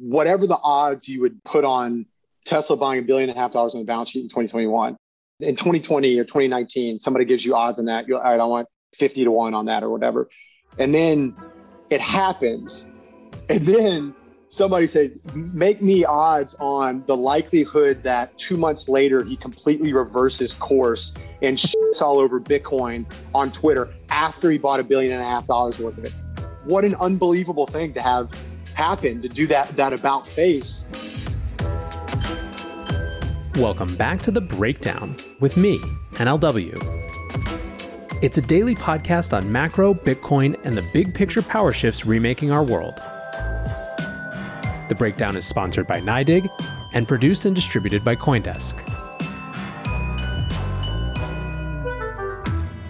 Whatever the odds you would put on Tesla buying $1.5 billion on the balance sheet in 2021, in 2020 or 2019, somebody gives you odds on that. You're like, all right, I want 50 to 1 on that or whatever. And then it happens. And then somebody said, make me odds on the likelihood that 2 months later, he completely reverses course and shits all over Bitcoin on Twitter after he bought $1.5 billion worth of it. What an unbelievable thing to have happen, to do that about face. Welcome back to The Breakdown with me, NLW. It's a daily podcast on macro, Bitcoin, and the big picture power shifts remaking our world. The Breakdown is sponsored by NYDIG and produced and distributed by Coindesk.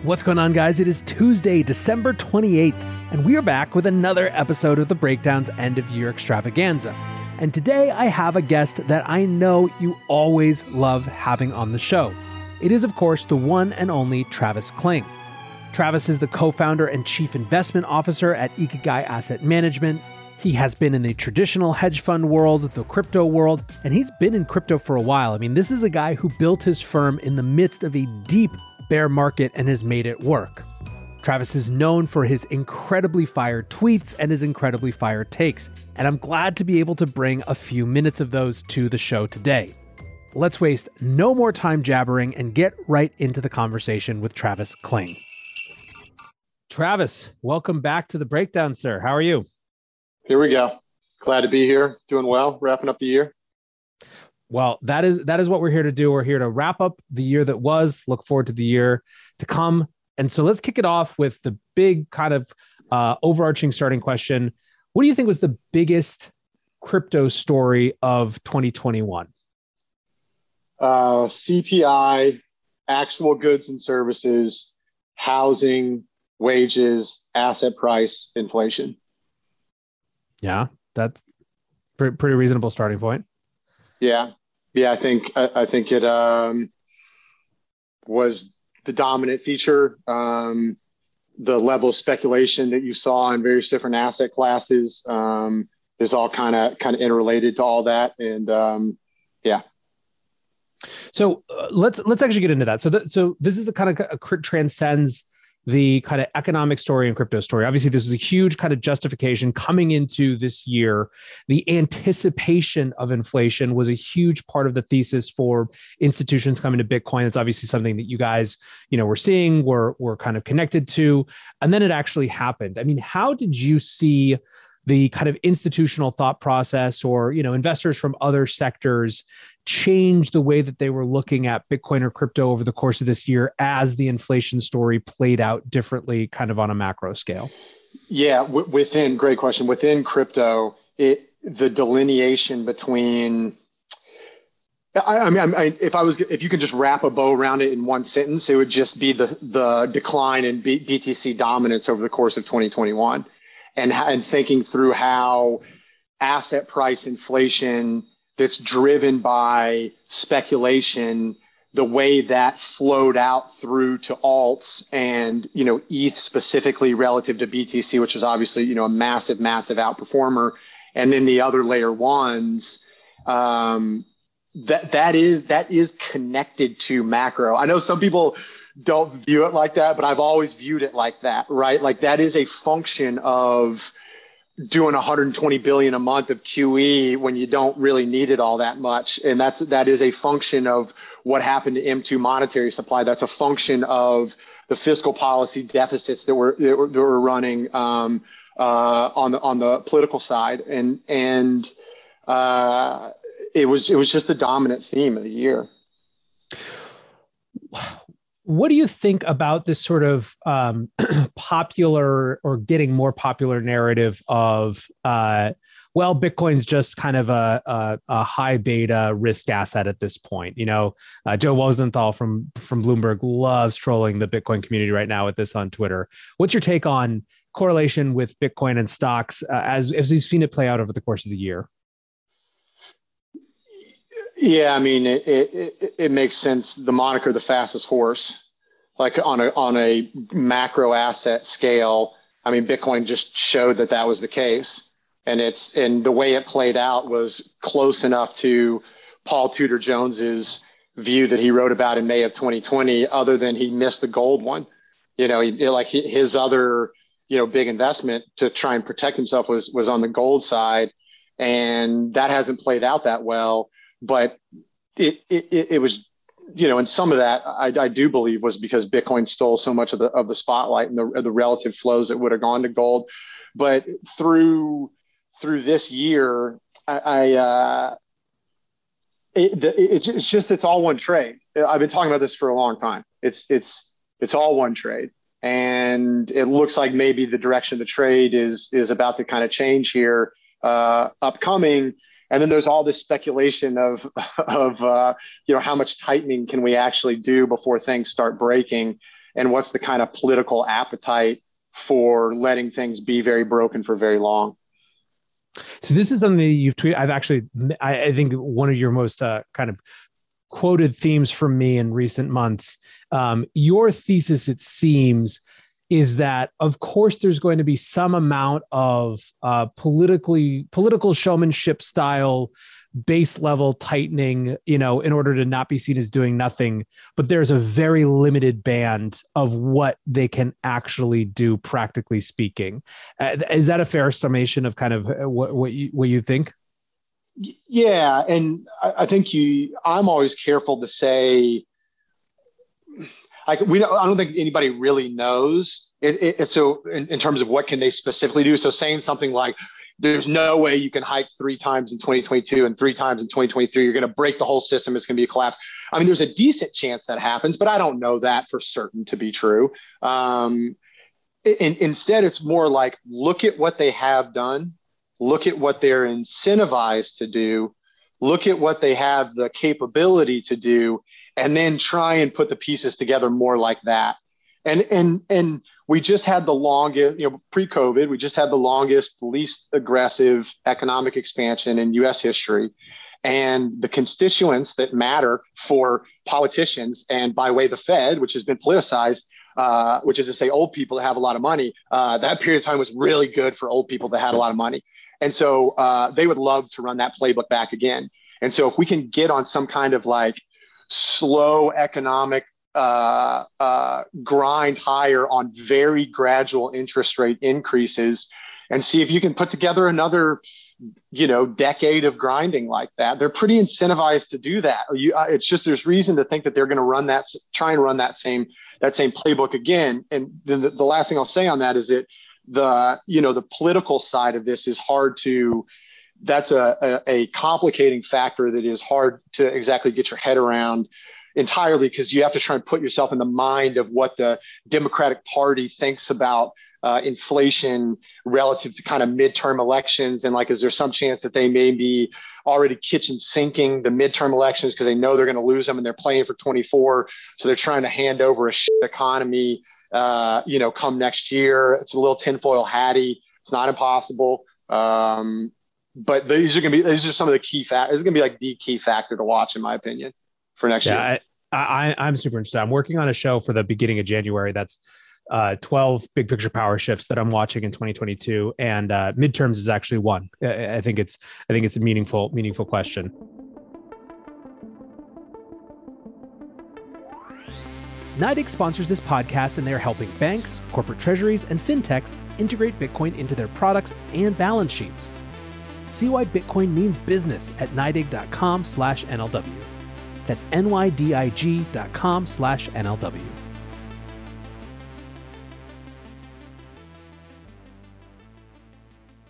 What's going on, guys? It is Tuesday, December 28th, and we are back with another episode of The Breakdown's end-of-year extravaganza. And today I have a guest that I know you always love having on the show. It is, of course, the one and only Travis Kling. Travis is the co-founder and chief investment officer at Ikigai Asset Management. He has been in the traditional hedge fund world, the crypto world, and he's been in crypto for a while. I mean, this is a guy who built his firm in the midst of a deep bear market and has made it work. Travis is known for his incredibly fire tweets and his incredibly fire takes, and I'm glad to be able to bring a few minutes of those to the show today. Let's waste no more time jabbering and get right into the conversation with Travis Kling. Travis, welcome back to The Breakdown, sir. How are you? Here we go. Glad to be here. Doing well, wrapping up the year. Well, that is what we're here to do. We're here to wrap up the year that was, look forward to the year to come. And so let's kick it off with the big kind of overarching starting question. What do you think was the biggest crypto story of 2021? CPI, actual goods and services, housing, wages, asset price, inflation. Yeah, that's pretty reasonable starting point. Yeah. I think it was the dominant feature. The level of speculation that you saw in various different asset classes is all kind of interrelated to all that. And yeah. So let's actually get into that. So this is the kind of transcends the kind of economic story and crypto story. Obviously, this is a huge kind of justification coming into this year. The anticipation of inflation was a huge part of the thesis for institutions coming to Bitcoin. It's obviously something that you guys, were seeing, were kind of connected to, and then it actually happened. I mean, how did you see the kind of institutional thought process or, investors from other sectors change the way that they were looking at Bitcoin or crypto over the course of this year as the inflation story played out differently kind of on a macro scale? Yeah, great question. Within crypto, the delineation between, if you can just wrap a bow around it in one sentence, it would just be the decline in BTC dominance over the course of 2021. And thinking through how asset price inflation that's driven by speculation, the way that flowed out through to alts and, ETH specifically relative to BTC, which was obviously, a massive, massive outperformer. And then the other layer ones, that is connected to macro. I know some people don't view it like that, but I've always viewed it like that, right? Like that is a function of doing 120 billion a month of QE when you don't really need it all that much. And that is a function of what happened to M2 monetary supply. That's a function of the fiscal policy deficits that were running on the political side. And it was just the dominant theme of the year. What do you think about this sort of popular or getting more popular narrative of, well, Bitcoin's just kind of a high beta risk asset at this point? You know, Joe Wozenthal from Bloomberg loves trolling the Bitcoin community right now with this on Twitter. What's your take on correlation with Bitcoin and stocks as we've seen it play out over the course of the year? Yeah, I mean, it makes sense. The moniker, the fastest horse, like on a macro asset scale. I mean, Bitcoin just showed that was the case, and the way it played out was close enough to Paul Tudor Jones's view that he wrote about in May of 2020. Other than he missed the gold one, you know, his other, you know, big investment to try and protect himself was on the gold side, and that hasn't played out that well. But it was, you know, and some of that I do believe was because Bitcoin stole so much of the spotlight and the relative flows that would have gone to gold. But through this year, it's all one trade. I've been talking about this for a long time. It's all one trade, and it looks like maybe the direction of the trade is about to kind of change here upcoming. And then there's all this speculation of you know, how much tightening can we actually do before things start breaking, and what's the kind of political appetite for letting things be very broken for very long. So this is something that you've tweeted. I've actually, I think one of your most kind of quoted themes from me in recent months. Your thesis, it seems, is that of course there's going to be some amount of political showmanship style base level tightening, you know, in order to not be seen as doing nothing. But there's a very limited band of what they can actually do, practically speaking. Is that a fair summation of kind of what you think? Yeah, and I think I'm always careful to say. I don't think anybody really knows it. So in terms of what can they specifically do? So saying something like, there's no way you can hike 3 times in 2022 and 3 times in 2023, you're going to break the whole system, it's going to be a collapse. I mean, there's a decent chance that happens, but I don't know that for certain to be true. Instead, it's more like, look at what they have done. Look at what they're incentivized to do. Look at what they have the capability to do, and then try and put the pieces together more like that. And we just had the longest, you know, pre-COVID, we just had the longest, least aggressive economic expansion in US history. And the constituents that matter for politicians, and by way of the Fed, which has been politicized, which is to say old people that have a lot of money, that period of time was really good for old people that had a lot of money. And so they would love to run that playbook back again. And so if we can get on some kind of like slow economic grind higher on very gradual interest rate increases, and see if you can put together another, you know, decade of grinding like that, they're pretty incentivized to do that. It's just, there's reason to think that they're going to try and run that same playbook again. And then the last thing I'll say on that is that the political side of this is hard to, that's a complicating factor that is hard to exactly get your head around entirely, because you have to try and put yourself in the mind of what the Democratic Party thinks about inflation relative to kind of midterm elections. And like, is there some chance that they may be already kitchen sinking the midterm elections because they know they're going to lose them, and they're playing for 24. So they're trying to hand over a shit economy, you know, come next year. It's a little tinfoil hatty. It's not impossible. But these are some of the key factors. This is going to be like the key factor to watch, in my opinion, for next year. I'm super interested. I'm working on a show for the beginning of January. That's 12 big picture power shifts that I'm watching in 2022. And midterms is actually one. I think it's a meaningful question. NYDIG sponsors this podcast, and they are helping banks, corporate treasuries, and fintechs integrate Bitcoin into their products and balance sheets. See why Bitcoin means business at nydig.com/NLW. That's nydig.com/NLW.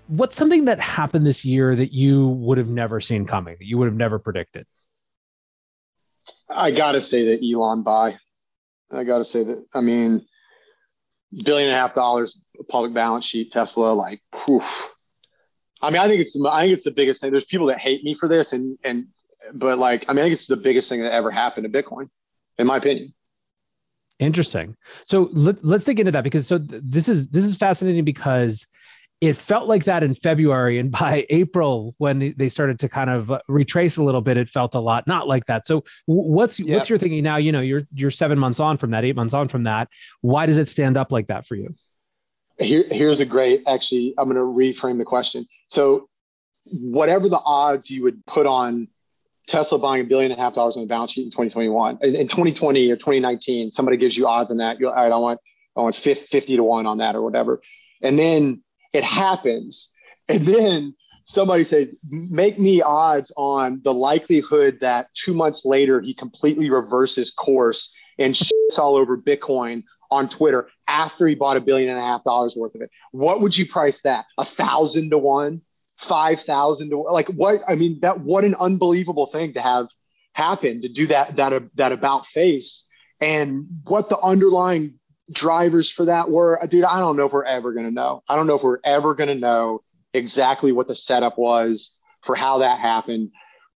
What's something that happened this year that you would have never seen coming, that you would have never predicted? I got to say that Elon buy. I got to say that, I mean, $1.5 billion public balance sheet, Tesla, like, poof. I mean, I think it's the biggest thing. There's people that hate me for this. But like, I mean, I think it's the biggest thing that ever happened to Bitcoin, in my opinion. Interesting. So let's dig into that, because this is fascinating, because it felt like that in February, and by April, when they started to kind of retrace a little bit, it felt a lot not like that. So what's your thinking now? You know, you're 7 months on from that, 8 months on from that. Why does it stand up like that for you? Here's a great, actually, I'm going to reframe the question. So whatever the odds you would put on Tesla buying $1.5 billion on the balance sheet in 2021, in 2020 or 2019, somebody gives you odds on that. You're all right, I want 50 to 1 on that or whatever. And then it happens. And then somebody said, make me odds on the likelihood that 2 months later, he completely reverses course and shits all over Bitcoin on Twitter after he bought $1.5 billion worth of it. What would you price that? 1,000 to 1, 5,000 to 1? Like, what? I mean, what an unbelievable thing to have happen, to do that about face, and what the underlying drivers for that were. Dude, I don't know if we're ever going to know. I don't know if we're ever going to know exactly what the setup was for how that happened.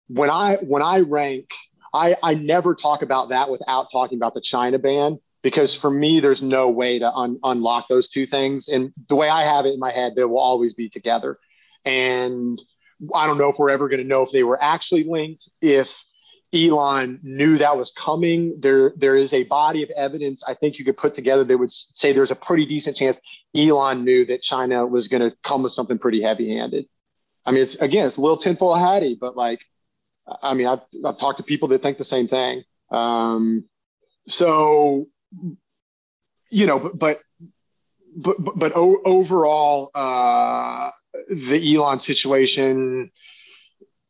When I rank, I never talk about that without talking about the China ban, because for me, there's no way to unlock those two things. And the way I have it in my head, they will always be together. And I don't know if we're ever going to know if they were actually linked, if Elon knew that was coming. There is a body of evidence I think you could put together that would say there's a pretty decent chance Elon knew that China was going to come with something pretty heavy-handed. I mean, it's a little tinfoil hatty, but like, I mean, I've talked to people that think the same thing. So, you know, but overall, the Elon situation,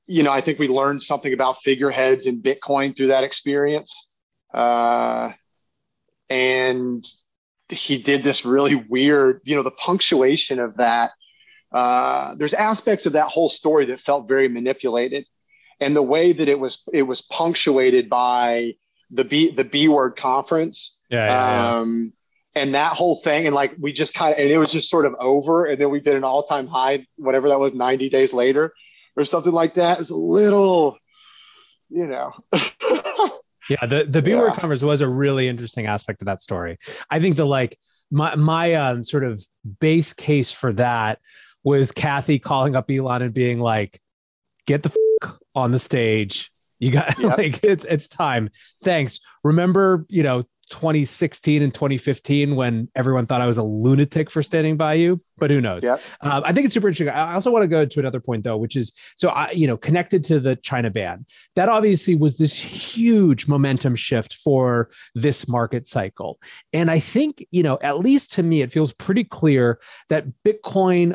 you know, I think we learned something about figureheads in Bitcoin through that experience. And he did this really weird, you know, the punctuation of that. There's aspects of that whole story that felt very manipulated. And the way that it was punctuated by the B-Word conference. And that whole thing. And like, we just kind of, and it was just sort of over. And then we did an all-time high, whatever that was, 90 days later. Or something like that. It's a little, you know. Yeah, the B-Word conference was a really interesting aspect of that story. I think the, like, my sort of base case for that was Kathy calling up Elon and being like, "Get the f- on the stage. You got like it's time. Thanks. Remember, you know, 2016 and 2015 when everyone thought I was a lunatic for standing by you, but who knows?" Yep. I think it's super interesting. I also want to go to another point though, which is, so connected to the China ban, that obviously was this huge momentum shift for this market cycle. And I think, you know, at least to me, it feels pretty clear that Bitcoin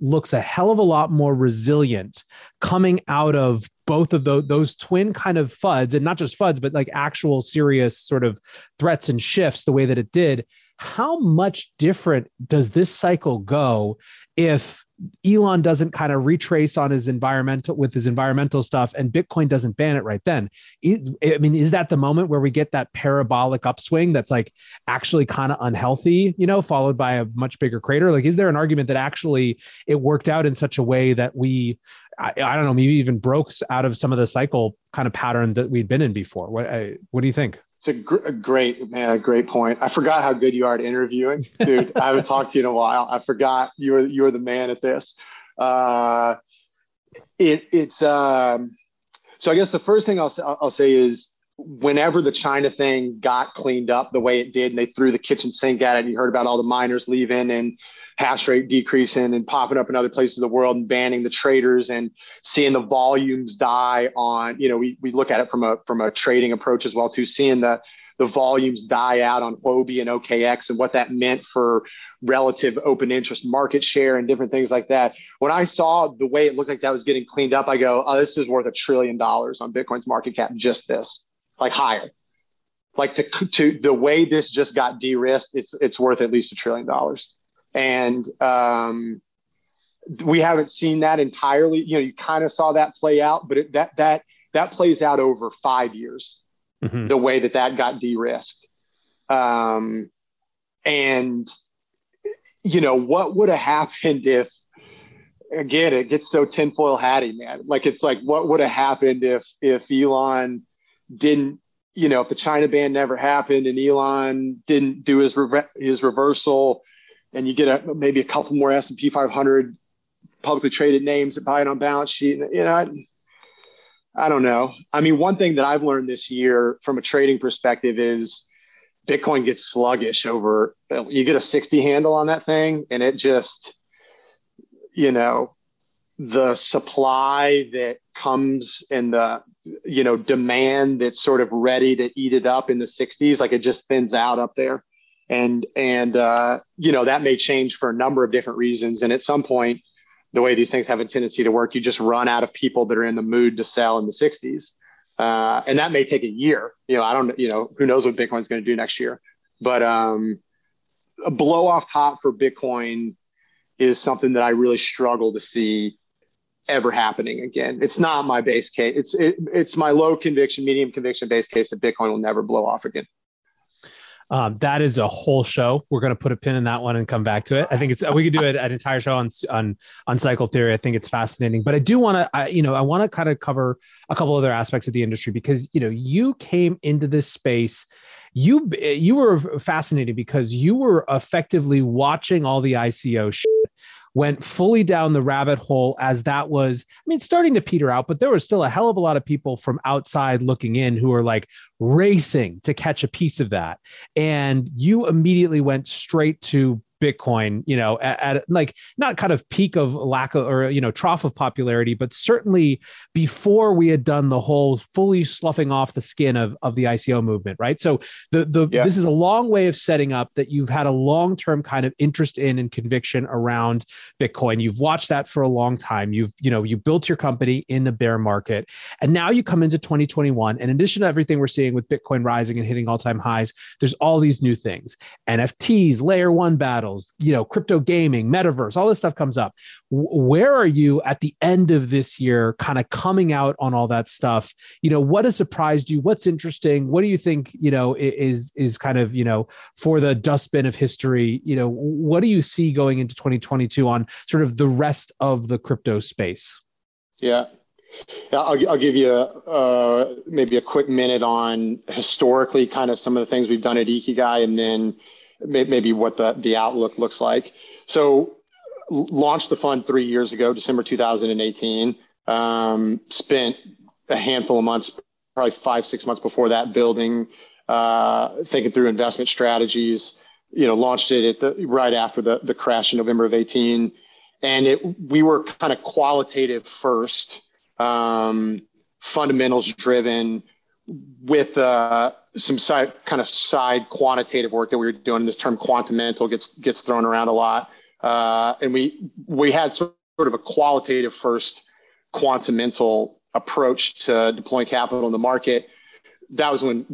looks a hell of a lot more resilient coming out of both of those twin kind of FUDs, and not just FUDs, but like actual serious sort of threats and shifts the way that it did. How much different does this cycle go if Elon doesn't kind of retrace on his environmental stuff and Bitcoin doesn't ban it right then? I mean, is that the moment where we get that parabolic upswing that's like actually kind of unhealthy, you know, followed by a much bigger crater? Like, is there an argument that actually it worked out in such a way that we, I don't know, maybe even broke out of some of the cycle kind of pattern that we'd been in before? What do you think? It's a great point. I forgot how good you are at interviewing, dude. I haven't talked to you in a while. I forgot you were the man at this. So I guess the first thing I'll say is whenever the China thing got cleaned up the way it did, and they threw the kitchen sink at it, and you heard about all the miners leaving and hash rate decreasing and popping up in other places of the world and banning the traders and seeing the volumes die on, you know, we look at it from a trading approach as well, too, seeing the volumes die out on Huobi and OKX and what that meant for relative open interest market share and different things like that. When I saw the way it looked like that was getting cleaned up, I go, oh, this is worth $1 trillion on Bitcoin's market cap, just this. Like higher, like to the way this just got de-risked, it's worth at least $1 trillion. And we haven't seen that entirely. You know, you kind of saw that play out, but that plays out over 5 years, mm-hmm. the way that got de-risked. And, you know, what would have happened if, again, it gets so tinfoil hatty, man. Like, it's like, what would have happened if Elon didn't, you know, if the China ban never happened and Elon didn't do his reversal, and you get maybe a couple more S&P 500 publicly traded names that buy it on balance sheet, you know, I don't know. I mean, one thing that I've learned this year from a trading perspective is Bitcoin gets sluggish over, you get a 60 handle on that thing, and it just, you know, the supply that comes and the, you know, demand that's sort of ready to eat it up in the 60s, like it just thins out up there. And you know, that may change for a number of different reasons. And at some point, the way these things have a tendency to work, you just run out of people that are in the mood to sell in the 60s. And that may take a year. You know, I don't, you know, who knows what Bitcoin's going to do next year. But a blow off top for Bitcoin is something that I really struggle to see ever happening again. It's not my base case. It's my low conviction, medium conviction base case that Bitcoin will never blow off again. That is a whole show. We're going to put a pin in that one and come back to it. I think we could do an entire show on cycle theory. I think it's fascinating, but I do want to, you know, I want to kind of cover a couple other aspects of the industry because, you know, you came into this space. You were fascinated because you were effectively watching all the ICO shit, went fully down the rabbit hole as that was, I mean, starting to peter out, but there was still a hell of a lot of people from outside looking in who are like racing to catch a piece of that. And you immediately went straight to Bitcoin, you know, at like not kind of peak of lack of, or, you know, trough of popularity, but certainly before we had done the whole fully sloughing off the skin of the ICO movement. Right. So this is a long way of setting up that you've had a long-term kind of interest in and conviction around Bitcoin. You've watched that for a long time. You built your company in the bear market, and now you come into 2021. And in addition to everything we're seeing with Bitcoin rising and hitting all-time highs, there's all these new things, NFTs, layer one battle, you know, crypto gaming, metaverse, all this stuff comes up. Where are you at the end of this year, kind of coming out on all that stuff? You know, what has surprised you? What's interesting? What do you think, you know, is kind of, you know, for the dustbin of history, you know, what do you see going into 2022 on sort of the rest of the crypto space? Yeah. I'll give you maybe a quick minute on historically kind of some of the things we've done at Ikigai, and then maybe what the outlook looks like. So launched the fund 3 years ago, December 2018, spent a handful of months, probably 5-6 months before that, building, thinking through investment strategies, you know, launched it right after the crash in November of 18. And we were kind of qualitative first, fundamentals driven, with some side quantitative work that we were doing. This term quantamental gets thrown around a lot. And we had sort of a qualitative first quantamental approach to deploying capital in the market. That was when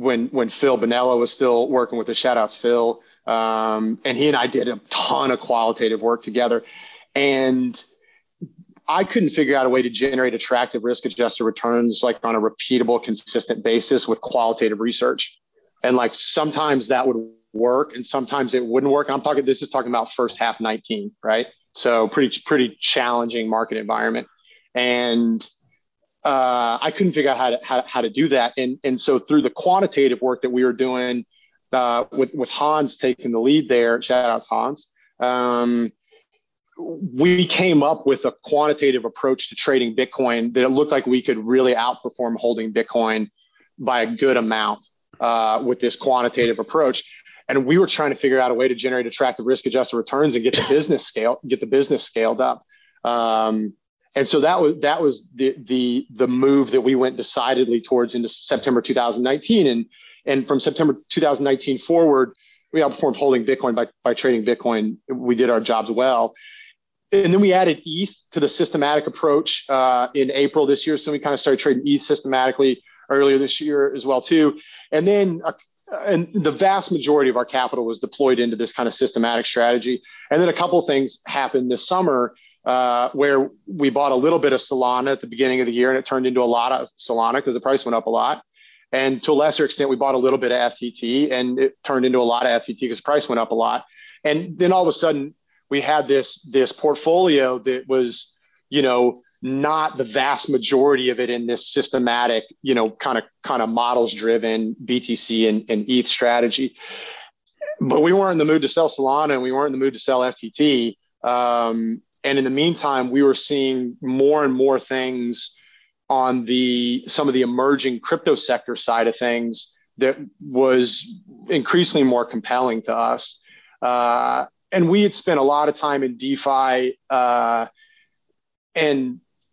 Phil Bonello was still working with us. Shout outs, Phil. And he and I did a ton of qualitative work together. And I couldn't figure out a way to generate attractive risk-adjusted returns like on a repeatable, consistent basis with qualitative research. And like sometimes that would work and sometimes it wouldn't work. This is talking about first half 19, right? So pretty challenging market environment. And I couldn't figure out how to do that. And so through the quantitative work that we were doing with Hans taking the lead there, shout out to Hans, we came up with a quantitative approach to trading Bitcoin that it looked like we could really outperform holding Bitcoin by a good amount with this quantitative approach. And we were trying to figure out a way to generate attractive risk-adjusted returns and get the business scale, get the business scaled up. And so that was the move that we went decidedly towards into September 2019. And from September 2019 forward, we outperformed holding Bitcoin by trading Bitcoin. We did our jobs well. And then we added ETH to the systematic approach in April this year. So we kind of started trading ETH systematically earlier this year as well, too. And then and the vast majority of our capital was deployed into this kind of systematic strategy. And then a couple of things happened this summer where we bought a little bit of Solana at the beginning of the year, and it turned into a lot of Solana because the price went up a lot. And to a lesser extent, we bought a little bit of FTT, and it turned into a lot of FTT because the price went up a lot. And then all of a sudden, we had this portfolio that was, you know, not the vast majority of it in this systematic, you know, kind of models driven BTC and ETH strategy. But we weren't in the mood to sell Solana, and we weren't in the mood to sell FTT. And in the meantime, we were seeing more and more things on some of the emerging crypto sector side of things that was increasingly more compelling to us. And we had spent a lot of time in DeFi, and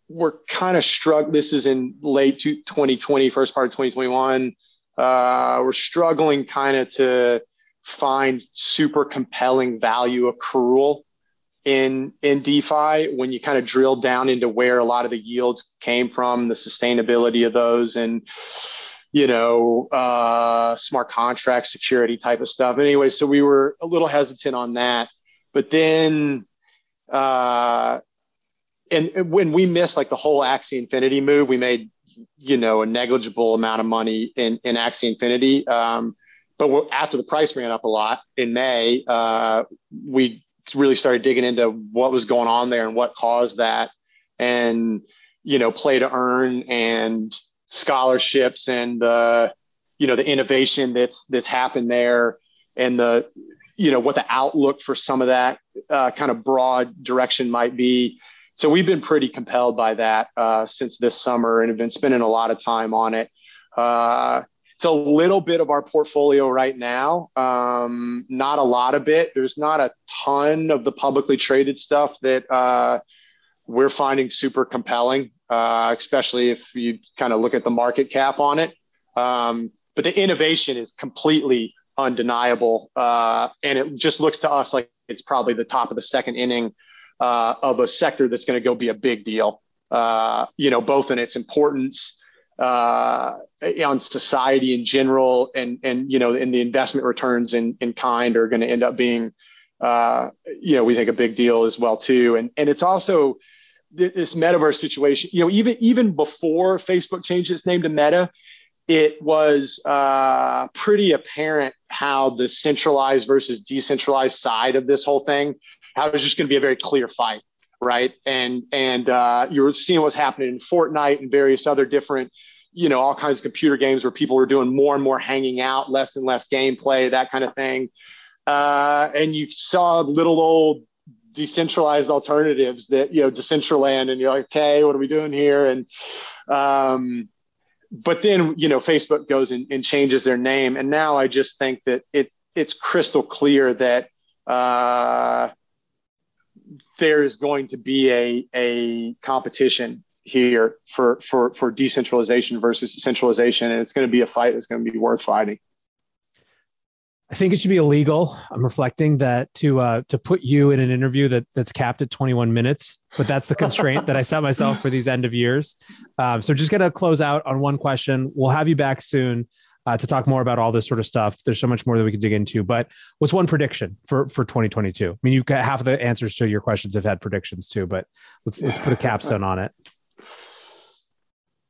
we're kind of struck. This is in late 2020, first part of 2021. We're struggling kind of to find super compelling value accrual in DeFi when you kind of drill down into where a lot of the yields came from, the sustainability of those, and, you know, smart contract security type of stuff. But anyway, so we were a little hesitant on that. But then, and when we missed like the whole Axie Infinity move, we made, you know, a negligible amount of money in Axie Infinity. But after the price ran up a lot in May, we really started digging into what was going on there and what caused that, and, you know, play to earn and scholarships and the, you know, the innovation that's happened there, and the, you know, what the outlook for some of that kind of broad direction might be. So we've been pretty compelled by that since this summer, and have been spending a lot of time on it. It's a little bit of our portfolio right now. Not a lot of it. There's not a ton of the publicly traded stuff that we're finding super compelling, especially if you kind of look at the market cap on it. But the innovation is completely undeniable. And it just looks to us like it's probably the top of the second inning of a sector that's going to go be a big deal, you know, both in its importance on society in general, and, you know, in the investment returns in kind are going to end up being, you know, we think a big deal as well too. And it's also this metaverse situation, you know, even before Facebook changed its name to Meta, it was pretty apparent how the centralized versus decentralized side of this whole thing, how it was just going to be a very clear fight, right? And you're seeing what's happening in Fortnite and various other different, you know, all kinds of computer games where people were doing more and more hanging out, less and less gameplay, that kind of thing. And you saw little old decentralized alternatives that, you know, Decentraland, and you're like, okay, what are we doing here? And but then, you know, Facebook goes and changes their name, and now I just think that it's crystal clear that there is going to be a competition here for decentralization versus centralization. And it's going to be a fight that's going to be worth fighting. I think it should be illegal. I'm reflecting that to put you in an interview that's capped at 21 minutes, but that's the constraint that I set myself for these end of years. So just going to close out on one question. We'll have you back soon to talk more about all this sort of stuff. There's so much more that we could dig into, but what's one prediction for 2022? I mean, you've got half of the answers to your questions have had predictions too, but let's put a capstone on it.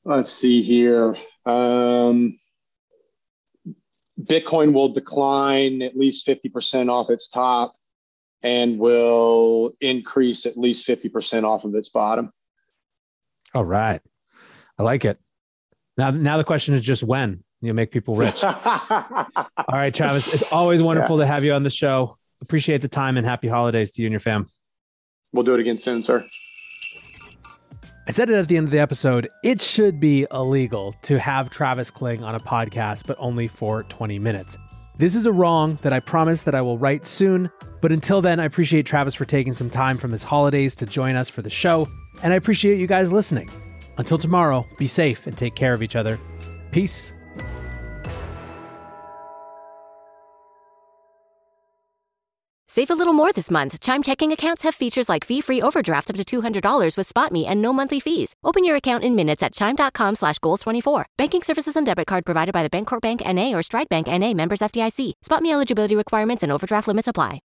Let's see here. Bitcoin will decline at least 50% off its top, and will increase at least 50% off of its bottom. All right. I like it. Now the question is just when. You make people rich. All right, Travis, it's always wonderful to have you on the show. Appreciate the time, and happy holidays to you and your fam. We'll do it again soon, sir. I said it at the end of the episode, it should be illegal to have Travis Kling on a podcast, but only for 20 minutes. This is a wrong that I promise that I will right soon. But until then, I appreciate Travis for taking some time from his holidays to join us for the show. And I appreciate you guys listening. Until tomorrow, be safe and take care of each other. Peace. Save a little more this month. Chime checking accounts have features like fee-free overdraft up to $200 with SpotMe and no monthly fees. Open your account in minutes at chime.com/goals24. Banking services and debit card provided by The Bancorp Bank N.A. or Stride Bank N.A. members FDIC. SpotMe eligibility requirements and overdraft limits apply.